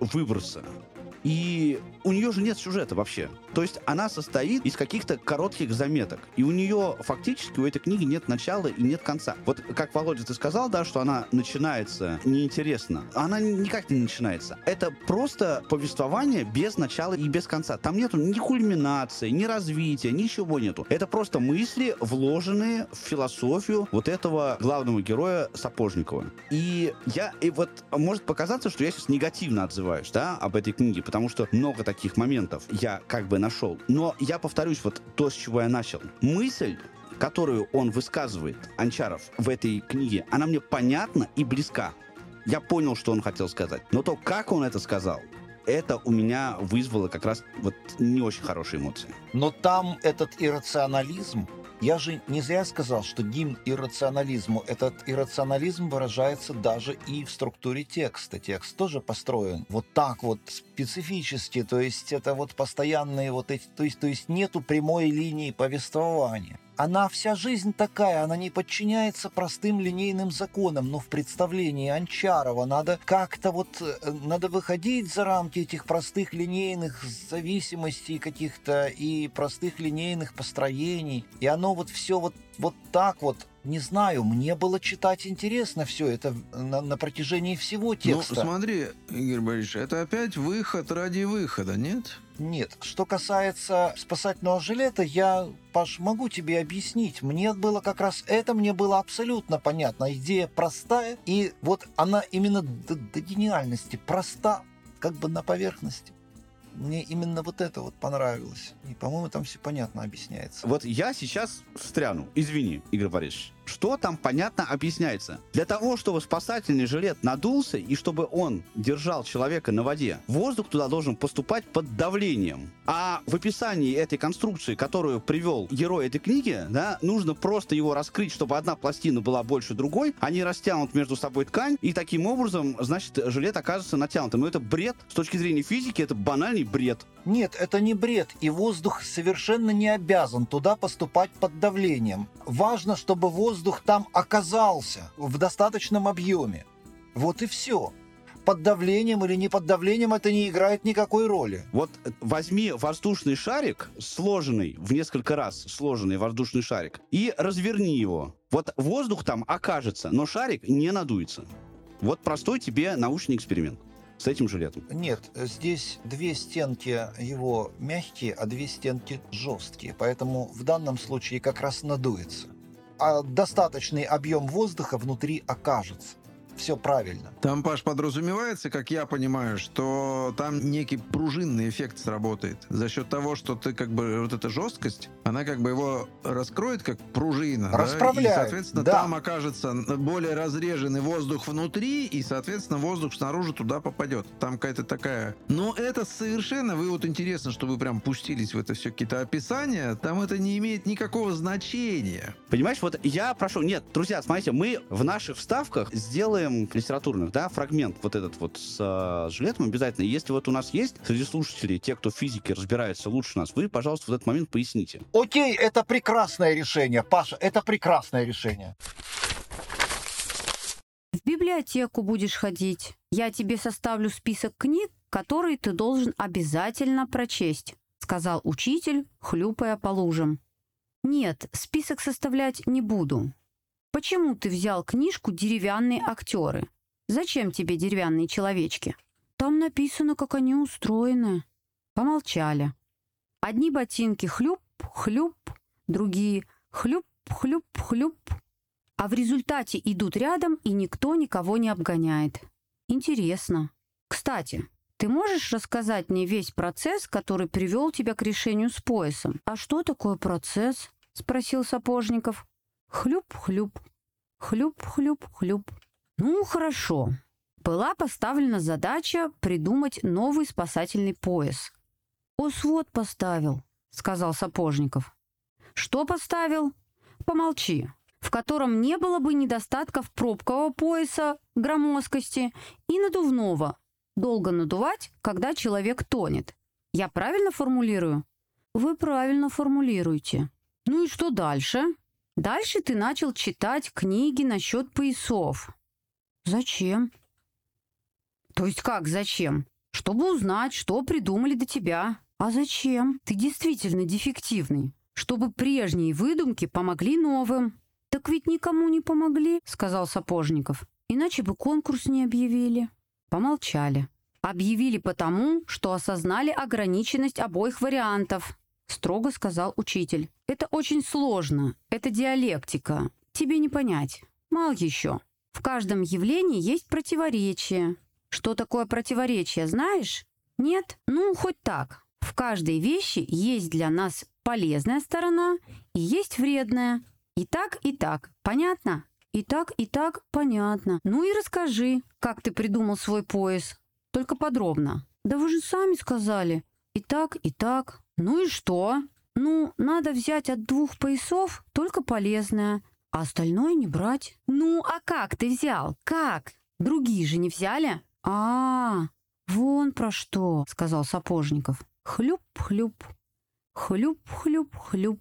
выбраться. И у нее же нет сюжета вообще. То есть она состоит из каких-то коротких заметок. И у нее фактически, у этой книги нет начала и нет конца. Вот как, Володя, ты сказал, да, что она начинается неинтересно. Она никак не начинается. Это просто повествование без начала и без конца. Там нету ни кульминации, ни развития, ничего нету. Это просто мысли, вложенные в философию вот этого главного героя Сапожникова. И я, и вот может показаться, что я сейчас негативно отзываюсь, да, об этой книге, потому что много таких моментов я как бы нашел. Но я повторюсь, вот то, с чего я начал. Мысль, которую он высказывает, Анчаров, в этой книге, она мне понятна и близка. Я понял, что он хотел сказать. Но то, как он это сказал, это у меня вызвало как раз вот не очень хорошие эмоции. Но там этот иррационализм, я же не зря сказал, что гимн иррационализму, этот иррационализм выражается даже и в структуре текста. Текст тоже построен вот так вот специфически, то есть это вот постоянные вот эти, то есть, то есть нету прямой линии повествования. Она вся жизнь такая, она не подчиняется простым линейным законам, но в представлении Анчарова надо как-то вот, надо выходить за рамки этих простых линейных зависимостей каких-то и простых линейных построений, и оно вот все вот, вот так вот. Не знаю, мне было читать интересно все это на, на протяжении всего текста. Ну, смотри, Игорь Борисович, это опять выход ради выхода, нет? Нет. Что касается спасательного жилета, я, Паш, могу тебе объяснить. Мне было как раз это, мне было абсолютно понятно. Идея простая, и вот она именно до, до гениальности проста, как бы на поверхности. Мне именно вот это вот понравилось. И, по-моему, там все понятно объясняется. Вот я сейчас встряну. Извини, Игорь Борисович. Что там понятно объясняется? Для того, чтобы спасательный жилет надулся и чтобы он держал человека на воде, воздух туда должен поступать под давлением. А в описании этой конструкции, которую привел герой этой книги, да, нужно просто его раскрыть, чтобы одна пластина была больше другой, они растянут между собой ткань, и таким образом, значит, жилет окажется натянутым. Но это бред. С точки зрения физики, это банальный бред. Нет, это не бред. И воздух совершенно не обязан туда поступать под давлением. Важно, чтобы воздух там оказался в достаточном объеме. Вот и все. Под давлением или не под давлением это не играет никакой роли. Вот возьми воздушный шарик, сложенный, в несколько раз сложенный воздушный шарик, и разверни его. Вот воздух там окажется, но шарик не надуется. Вот простой тебе научный эксперимент с этим жилетом. Нет, здесь две стенки его мягкие, а две стенки жесткие, поэтому в данном случае как раз надуется. А достаточный объем воздуха внутри окажется. Все правильно. Там, Паш, подразумевается, как я понимаю, что там некий пружинный эффект сработает. За счет того, что ты как бы вот эта жесткость, она как бы его раскроет, как пружина. Расправляет. Да? И, соответственно, да. Там окажется более разреженный воздух внутри, и, соответственно, воздух снаружи туда попадет. Там какая-то такая... Но это совершенно... Вы вот интересно, что вы прям пустились в это все какие-то описания. Там это не имеет никакого значения. Понимаешь, вот я прошу... Нет, друзья, смотрите, мы в наших вставках сделаем литературных, да, фрагмент вот этот вот с э, жилетом обязательно. Если вот у нас есть среди слушателей те, кто в физике разбирается лучше нас, вы, пожалуйста, в этот момент поясните. Окей, это прекрасное решение, Паша, это прекрасное решение. В библиотеку будешь ходить. Я тебе составлю список книг, которые ты должен обязательно прочесть, сказал учитель, хлюпая по лужам. Нет, список составлять не буду. «Почему ты взял книжку «Деревянные актеры»? Зачем тебе деревянные человечки?» «Там написано, как они устроены». Помолчали. Одни ботинки хлюп-хлюп, другие хлюп-хлюп-хлюп. А в результате идут рядом, и никто никого не обгоняет. Интересно. Кстати, ты можешь рассказать мне весь процесс, который привел тебя к решению с поясом? «А что такое процесс?» – спросил Сапожников. Хлюп-хлюп, хлюп-хлюп-хлюп. Ну, хорошо. Была поставлена задача придумать новый спасательный пояс. «ОСВОД поставил», — сказал Сапожников. «Что поставил? Помолчи. В котором не было бы недостатков пробкового пояса, громоздкости и надувного. Долго надувать, когда человек тонет. Я правильно формулирую?» «Вы правильно формулируете». «Ну и что дальше?» Дальше ты начал читать книги насчет поясов. Зачем? То есть как зачем? Чтобы узнать, что придумали до тебя. А зачем? Ты действительно дефективный. Чтобы прежние выдумки помогли новым. Так ведь никому не помогли, сказал Сапожников. Иначе бы конкурс не объявили. Помолчали. Объявили потому, что осознали ограниченность обоих вариантов. Строго сказал учитель. «Это очень сложно. Это диалектика. Тебе не понять. Мало еще. В каждом явлении есть противоречие. Что такое противоречие, знаешь? Нет? Ну, хоть так. В каждой вещи есть для нас полезная сторона и есть вредная. И так, и так. Понятно? И так, и так. Понятно. Ну и расскажи, как ты придумал свой пояс. Только подробно. Да вы же сами сказали. И так, и так. Ну и что? Ну, надо взять от двух поясов только полезное, а остальное не брать. Ну, а как ты взял? Как? Другие же не взяли? А, вон про что, сказал Сапожников. Хлюп-хлюп, хлюп-хлюп-хлюп.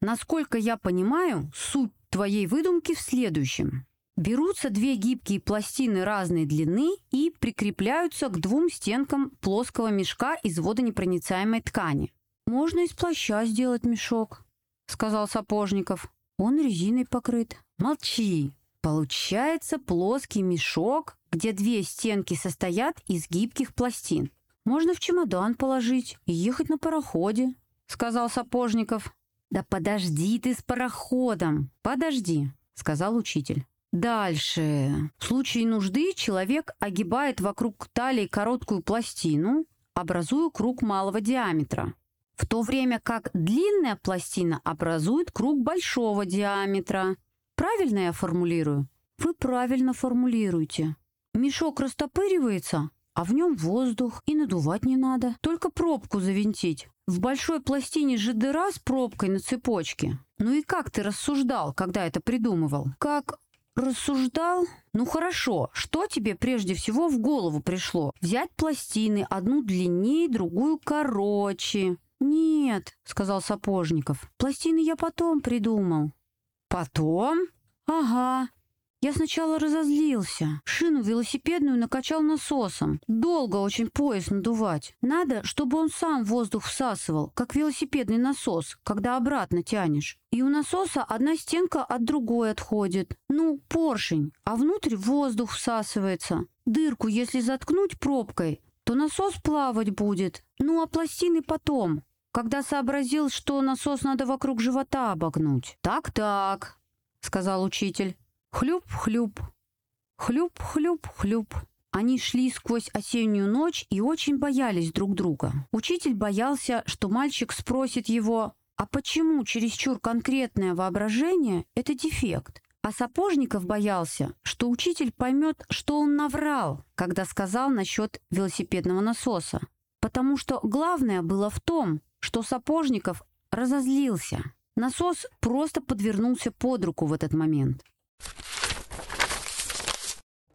Насколько я понимаю, суть твоей выдумки в следующем. Берутся две гибкие пластины разной длины и прикрепляются к двум стенкам плоского мешка из водонепроницаемой ткани. «Можно из плаща сделать мешок», — сказал Сапожников. «Он резиной покрыт». «Молчи! Получается плоский мешок, где две стенки состоят из гибких пластин. Можно в чемодан положить и ехать на пароходе», — сказал Сапожников. «Да подожди ты с пароходом! Подожди!» — сказал учитель. «Дальше. В случае нужды человек огибает вокруг талии короткую пластину, образуя круг малого диаметра. В то время как длинная пластина образует круг большого диаметра, Правильно я формулирую? Вы правильно формулируете. Мешок растопыривается, а в нем воздух, и надувать не надо. Только пробку завинтить. В большой пластине же дыра с пробкой на цепочке. Ну и как ты рассуждал, когда это придумывал? Как рассуждал? Ну хорошо, что тебе прежде всего в голову пришло? Взять пластины, одну длиннее, другую короче. Нет, сказал Сапожников. Пластины я потом придумал. Потом? Ага. Я сначала разозлился. Шину велосипедную накачал насосом. Долго очень пояс надувать. Надо, чтобы он сам воздух всасывал, как велосипедный насос, когда обратно тянешь. И у насоса одна стенка от другой отходит. Ну, поршень. А внутрь воздух всасывается. Дырку, если заткнуть пробкой, то насос плавать будет. Ну, а пластины потом, когда сообразил, что насос надо вокруг живота обогнуть. «Так-так», — сказал учитель. Хлюп-хлюп, хлюп-хлюп-хлюп. Они шли сквозь осеннюю ночь и очень боялись друг друга. Учитель боялся, что мальчик спросит его, а почему чересчур конкретное воображение – это дефект? А Сапожников боялся, что учитель поймет, что он наврал, когда сказал насчет велосипедного насоса. Потому что главное было в том, что Сапожников разозлился. Насос просто подвернулся под руку в этот момент.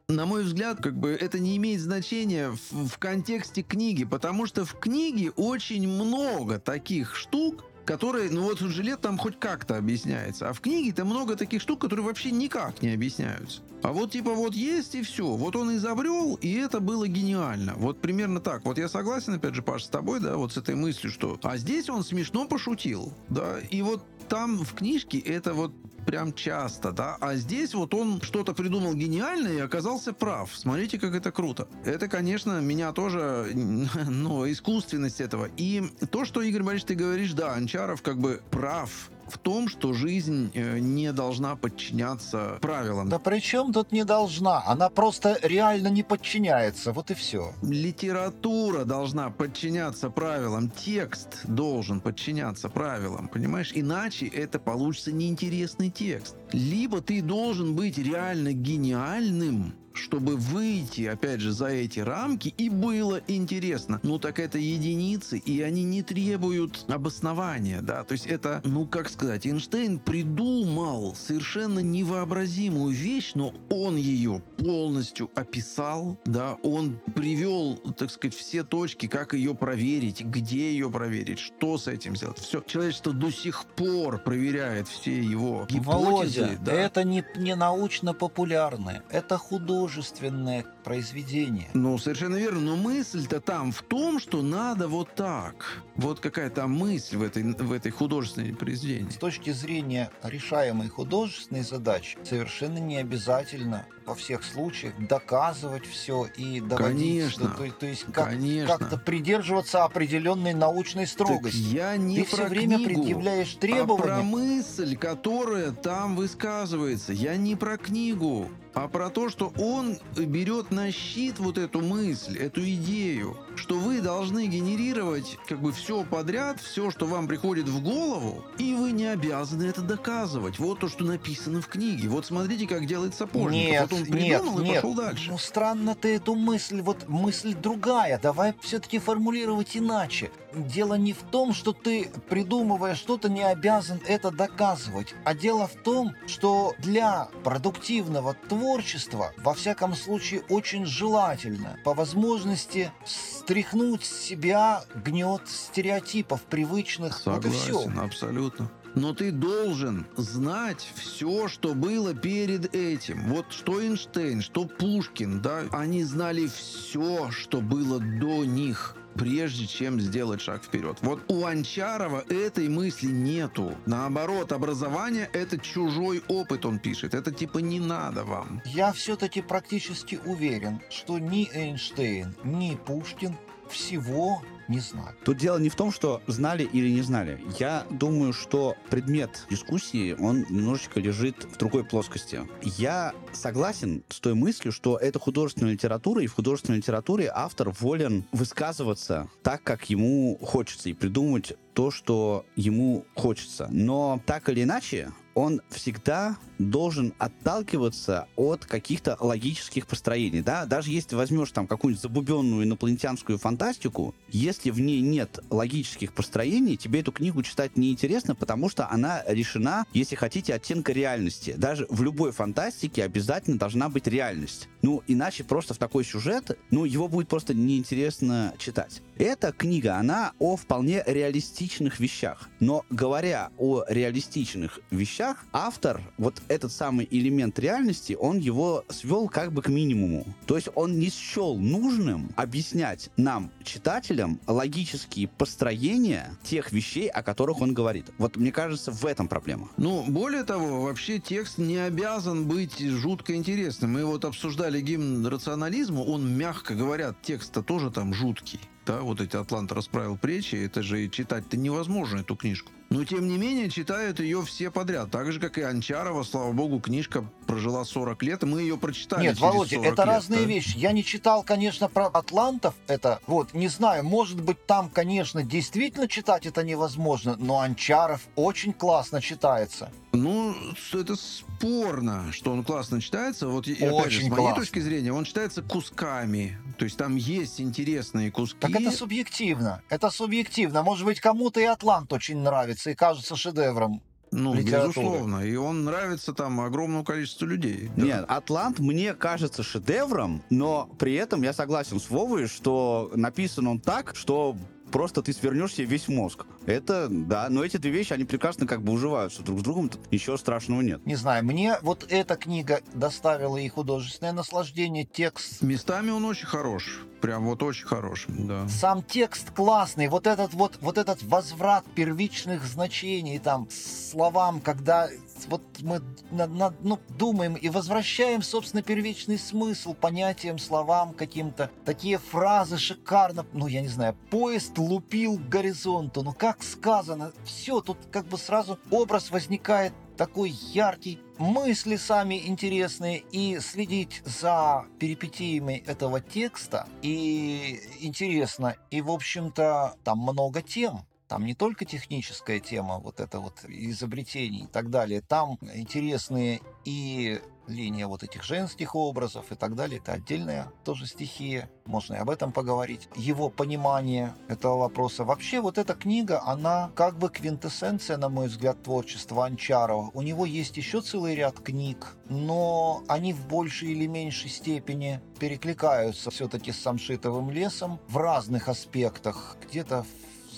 На мой взгляд, как бы это не имеет значения в, в контексте книги, потому что в книге очень много таких штук, которые, ну вот жилет там хоть как-то объясняется, а в книге-то много таких штук, которые вообще никак не объясняются. А вот типа вот есть и все, вот он изобрел, и это было гениально. Вот примерно так. Вот я согласен, опять же, Паш, с тобой, да, вот с этой мыслью, что а здесь он смешно пошутил, да, и вот там в книжке это вот прям часто, да, а здесь вот он что-то придумал гениальное и оказался прав. Смотрите, как это круто. Это, конечно, меня тоже, ну, искусственность этого. И то, что, Игорь Борисович, ты говоришь, да, Анчаров как бы прав в том, что жизнь не должна подчиняться правилам. Да при чем тут не должна? Она просто реально не подчиняется, вот и все. Литература должна подчиняться правилам, текст должен подчиняться правилам, понимаешь? Иначе это получится неинтересный текст. Либо ты должен быть реально гениальным, чтобы выйти, опять же, за эти рамки, и было интересно. Ну, так это единицы, и они не требуют обоснования, да. То есть это, ну, как сказать, Эйнштейн придумал совершенно невообразимую вещь, но он ее полностью описал, да. Он привел, так сказать, все точки, как ее проверить, где ее проверить, что с этим сделать. Все. Человечество до сих пор проверяет все его гипотезы. Володя, да? Это не, не научно-популярное, это художественное. Художественное произведение. Ну, совершенно верно. Но мысль-то там в том, что надо вот так. Вот какая там мысль в этой, в этой художественной произведении. С точки зрения решаемой художественной задачи совершенно не обязательно во всех случаях доказывать все и доводить. Конечно. Что, то, то есть как, Конечно. как-то придерживаться определенной научной строгости. Так я не Ты про все время книгу, предъявляешь требования. А про мысль, которая там высказывается. Я не про книгу, а про то, что он берет на щит вот эту мысль, эту идею, что вы должны генерировать как бы все подряд, все, что вам приходит в голову, и вы не обязаны это доказывать. Вот то, что написано в книге. Вот смотрите, как делает Сапожников. Нет, вот он придумал нет, и нет. пошел дальше. Ну, странно ты эту мысль, вот мысль другая. Давай все-таки формулировать иначе. Дело не в том, что ты, придумывая что-то, не обязан это доказывать, а дело в том, что для продуктивного творчества, во всяком случае, очень желательно по возможности стряхнуть с себя гнет стереотипов, привычных. Согласен, вот и все. Абсолютно. Но ты должен знать все, что было перед этим. Вот что Эйнштейн, что Пушкин, да, они знали все, что было до них, прежде чем сделать шаг вперед. Вот у Анчарова этой мысли нету. Наоборот, образование – это чужой опыт, он пишет. Это типа не надо вам. Я все-таки практически уверен, что ни Эйнштейн, ни Пушкин всего не знали. Тут дело не в том, что знали или не знали. Я думаю, что предмет дискуссии, он немножечко лежит в другой плоскости. Я согласен с той мыслью, что это художественная литература, и в художественной литературе автор волен высказываться так, как ему хочется, и придумать то, что ему хочется. Но так или иначе, он всегда должен отталкиваться от каких-то логических построений, да, даже если возьмешь там какую-нибудь забубенную инопланетянскую фантастику, если в ней нет логических построений, тебе эту книгу читать неинтересно, потому что она решена, если хотите, оттенка реальности. Даже в любой фантастике обязательно должна быть реальность. Ну, иначе просто в такой сюжет, ну, его будет просто неинтересно читать. Эта книга, она о вполне реалистичных вещах, но говоря о реалистичных вещах, автор вот этот самый элемент реальности, он его свел как бы к минимуму. То есть он не счел нужным объяснять нам, читателям, логические построения тех вещей, о которых он говорит. Вот мне кажется, в этом проблема. Ну, более того, вообще текст не обязан быть жутко интересным. Мы вот обсуждали гимн рационализму, он, мягко говоря, текст-то тоже там жуткий. Да, вот эти «Атлант расправил плечи», это же читать-то невозможно, эту книжку. Но, тем не менее, читают ее все подряд. Так же, как и Анчарова, слава богу, книжка прожила сорок лет, и мы ее прочитали. Нет, через Володя, сорок это лет, разные да? вещи. Я не читал, конечно, про «Атлантов». Это, вот, не знаю, может быть, там, конечно, действительно читать это невозможно, но Анчаров очень классно читается. Ну, это спорно, что он классно читается. Вот, опять же, с моей классно. точки зрения, он читается кусками. То есть там есть интересные куски. Так это субъективно. Это субъективно. Может быть, кому-то и «Атлант» очень нравится и кажется шедевром. Ну, безусловно. И он нравится там огромному количеству людей. Нет, «Атлант» мне кажется шедевром, но при этом я согласен с Вовой, что написан он так, что просто ты свернешь себе весь мозг. Это, да, но эти две вещи, они прекрасно как бы уживаются друг с другом, ничего страшного нет. Не знаю, мне вот эта книга доставила и художественное наслаждение, текст... Местами он очень хорош, прям вот очень хорош, да. Сам текст классный, вот этот вот, вот этот возврат первичных значений, там, словам, когда вот мы на, на, ну, думаем и возвращаем, собственно, первичный смысл понятиям, словам каким-то. Такие фразы шикарно, ну, я не знаю, поезд лупил к горизонту, ну, как Как сказано, все, тут как бы сразу образ возникает такой яркий, мысли сами интересные, и следить за перипетиями этого текста и интересно, и, в общем-то, там много тем. Там не только техническая тема, вот это вот изобретений и так далее, там интересные и линия вот этих женских образов и так далее, это отдельная тоже стихия, можно и об этом поговорить. Его понимание этого вопроса. Вообще вот эта книга, она как бы квинтэссенция, на мой взгляд, творчества Анчарова. У него есть еще целый ряд книг, но они в большей или меньшей степени перекликаются все-таки с «Самшитовым лесом» в разных аспектах. Где-то,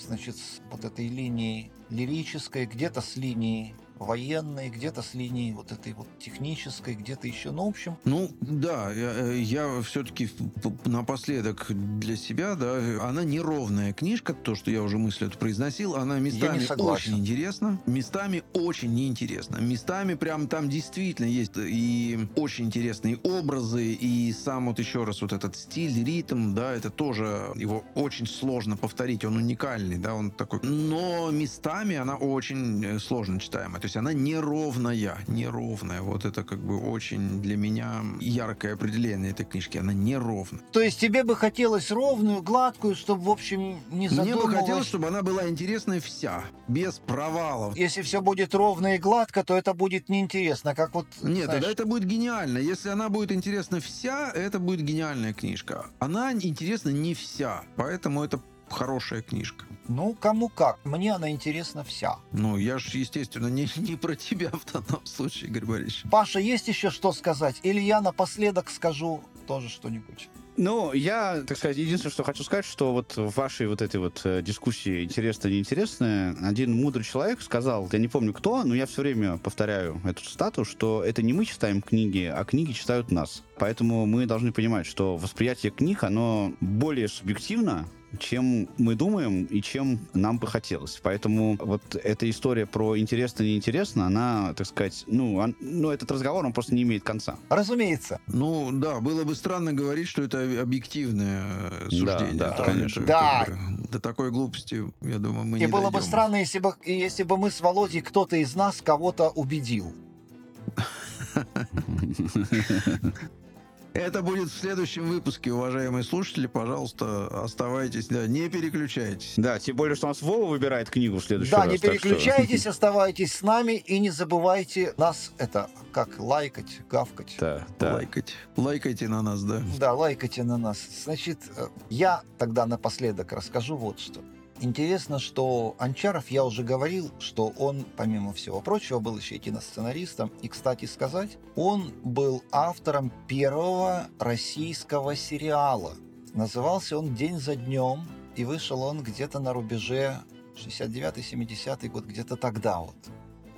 значит, с вот этой линией лирической, где-то с линией военной, где-то с линией вот этой вот технической, где-то еще, ну, в общем... Ну, да, я, я все-таки напоследок для себя, да, она неровная книжка, то, что я уже мысль это произносил, она местами очень интересна, местами очень неинтересна, местами прям там действительно есть и очень интересные образы, и сам вот еще раз вот этот стиль, ритм, да, это тоже, его очень сложно повторить, он уникальный, да, он такой... Но местами она очень сложно читаемая. То есть она неровная, неровная. Вот это как бы очень для меня яркое определение этой книжки. Она неровная. То есть тебе бы хотелось ровную, гладкую, чтобы, в общем, не задумывалась? Мне бы хотелось, чтобы она была интересная вся, без провалов. Если все будет ровно и гладко, то это будет неинтересно, как вот... Нет, знаешь... тогда это будет гениально. Если она будет интересна вся, это будет гениальная книжка. Она интересна не вся, поэтому это хорошая книжка. Ну, кому как. Мне она интересна вся. Ну, я же, естественно, не, не про тебя в данном случае, Игорь Борисович. Паша, есть еще что сказать? Или я напоследок скажу тоже что-нибудь? Ну, я, так сказать, единственное, что хочу сказать, что вот в вашей вот этой вот дискуссии интересно-неинтересное, один мудрый человек сказал, я не помню кто, но я все время повторяю эту цитату, что это не мы читаем книги, а книги читают нас. Поэтому мы должны понимать, что восприятие книг, оно более субъективно, чем мы думаем и чем нам бы хотелось. Поэтому вот эта история про интересно-неинтересно, она, так сказать, ну, он, ну, этот разговор, он просто не имеет конца. Разумеется. Ну, да, было бы странно говорить, что это объективное суждение. Да, да, конечно. Да. Как бы, до такой глупости, я думаю, мы и не дойдем. И было бы странно, если бы, если бы мы с Володей, кто-то из нас кого-то убедил. Это будет в следующем выпуске, уважаемые слушатели. Пожалуйста, оставайтесь, да, не переключайтесь. Да, тем более, что у нас Вова выбирает книгу в следующий да, раз. Да, не переключайтесь, что... оставайтесь с нами и не забывайте нас, это, как, лайкать, гавкать. Да, да. Лайкать. Лайкайте на нас, да. Да, лайкайте на нас. Значит, я тогда напоследок расскажу вот что. Интересно, что Анчаров, я уже говорил, что он, помимо всего прочего, был еще и киносценаристом. И, кстати сказать, он был автором первого российского сериала. Назывался он «День за днем», и вышел он где-то на рубеже шестьдесят девятый-семидесятый год, где-то тогда вот.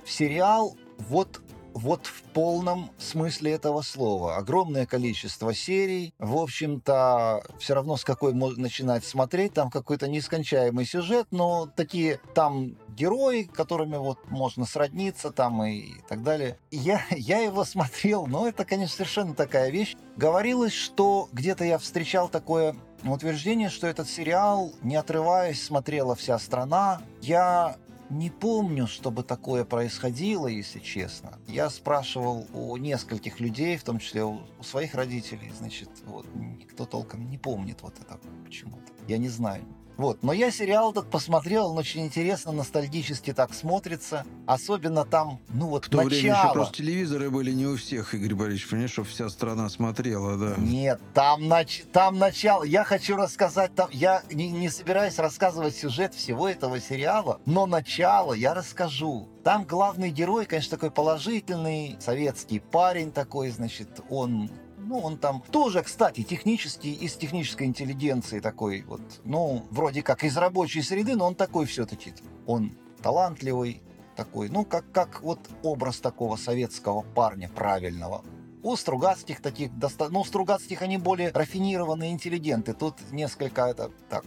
Сериал вот... Вот в полном смысле этого слова. Огромное количество серий. В общем-то, все равно с какой можно начинать смотреть. Там какой-то нескончаемый сюжет, но такие там герои, которыми вот можно сродниться там и, и так далее. Я, я его смотрел, но это, конечно, совершенно такая вещь. Говорилось, что где-то я встречал такое... утверждение, что этот сериал, не отрываясь, смотрела вся страна. Я... Не помню, чтобы такое происходило, если честно. Я спрашивал у нескольких людей, в том числе у своих родителей, значит, вот, никто толком не помнит вот это почему-то. Я не знаю. Вот, но я сериал этот посмотрел, он очень интересно, ностальгически так смотрится. Особенно там, ну вот, в то начало. Время еще просто телевизоры были не у всех, Игорь Борисович, понимаешь, чтобы вся страна смотрела, да? Нет, там, нач... там начало. Я хочу рассказать, там... я не, не собираюсь рассказывать сюжет всего этого сериала, но начало я расскажу. Там главный герой, конечно, такой положительный, советский парень такой, значит, он... Ну, он там тоже, кстати, технический, из технической интеллигенции такой вот. Ну, вроде как из рабочей среды, но он такой все-таки. Он талантливый такой. Ну, как, как вот образ такого советского парня правильного. У Стругацких таких... Доста... Ну, у Стругацких они более рафинированные интеллигенты. Тут несколько... это так.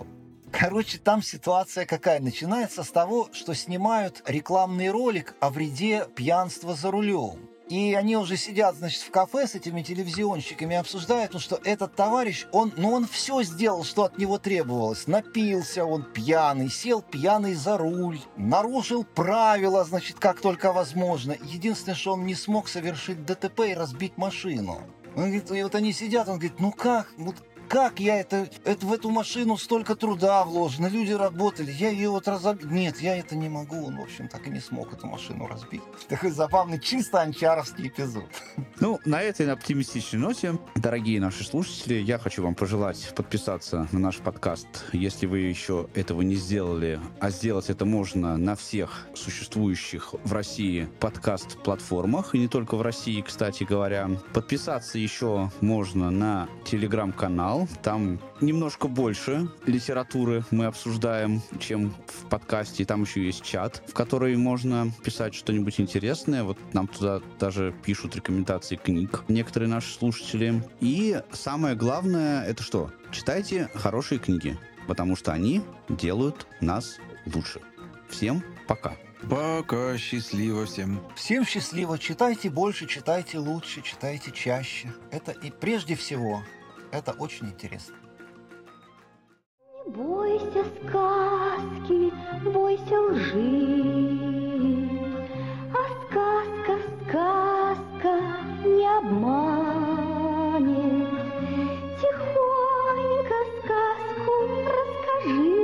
Короче, там ситуация какая? Начинается с того, что снимают рекламный ролик о вреде пьянства за рулем. И они уже сидят, значит, в кафе с этими телевизионщиками, обсуждают, ну, что этот товарищ, он, ну, он все сделал, что от него требовалось. Напился он пьяный, сел пьяный за руль, нарушил правила, значит, как только возможно. Единственное, что он не смог совершить ДТП и разбить машину. Он говорит, и вот они сидят, он говорит, ну как, вот как я это, это, в эту машину столько труда вложено, люди работали, я ее вот разобью. Нет, я это не могу, он, в общем, так и не смог эту машину разбить. Такой забавный, чисто анчаровский эпизод. Ну, на этой оптимистичной ноте, дорогие наши слушатели, я хочу вам пожелать подписаться на наш подкаст, если вы еще этого не сделали, а сделать это можно на всех существующих в России подкаст-платформах, и не только в России, кстати говоря. Подписаться еще можно на телеграм-канал. Там немножко больше литературы мы обсуждаем, чем в подкасте. Там еще есть чат, в который можно писать что-нибудь интересное. Вот нам туда даже пишут рекомендации книг некоторые наши слушатели. И самое главное, это что? Читайте хорошие книги, потому что они делают нас лучше. Всем пока. Пока, счастливо всем. Всем счастливо. Читайте больше, читайте лучше, читайте чаще. Это и прежде всего... Это очень интересно. Не бойся сказки, бойся лжи. А сказка, сказка не обманет. Тихонько сказку расскажи.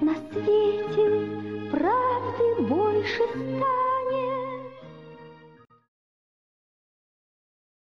На свете правды больше ста.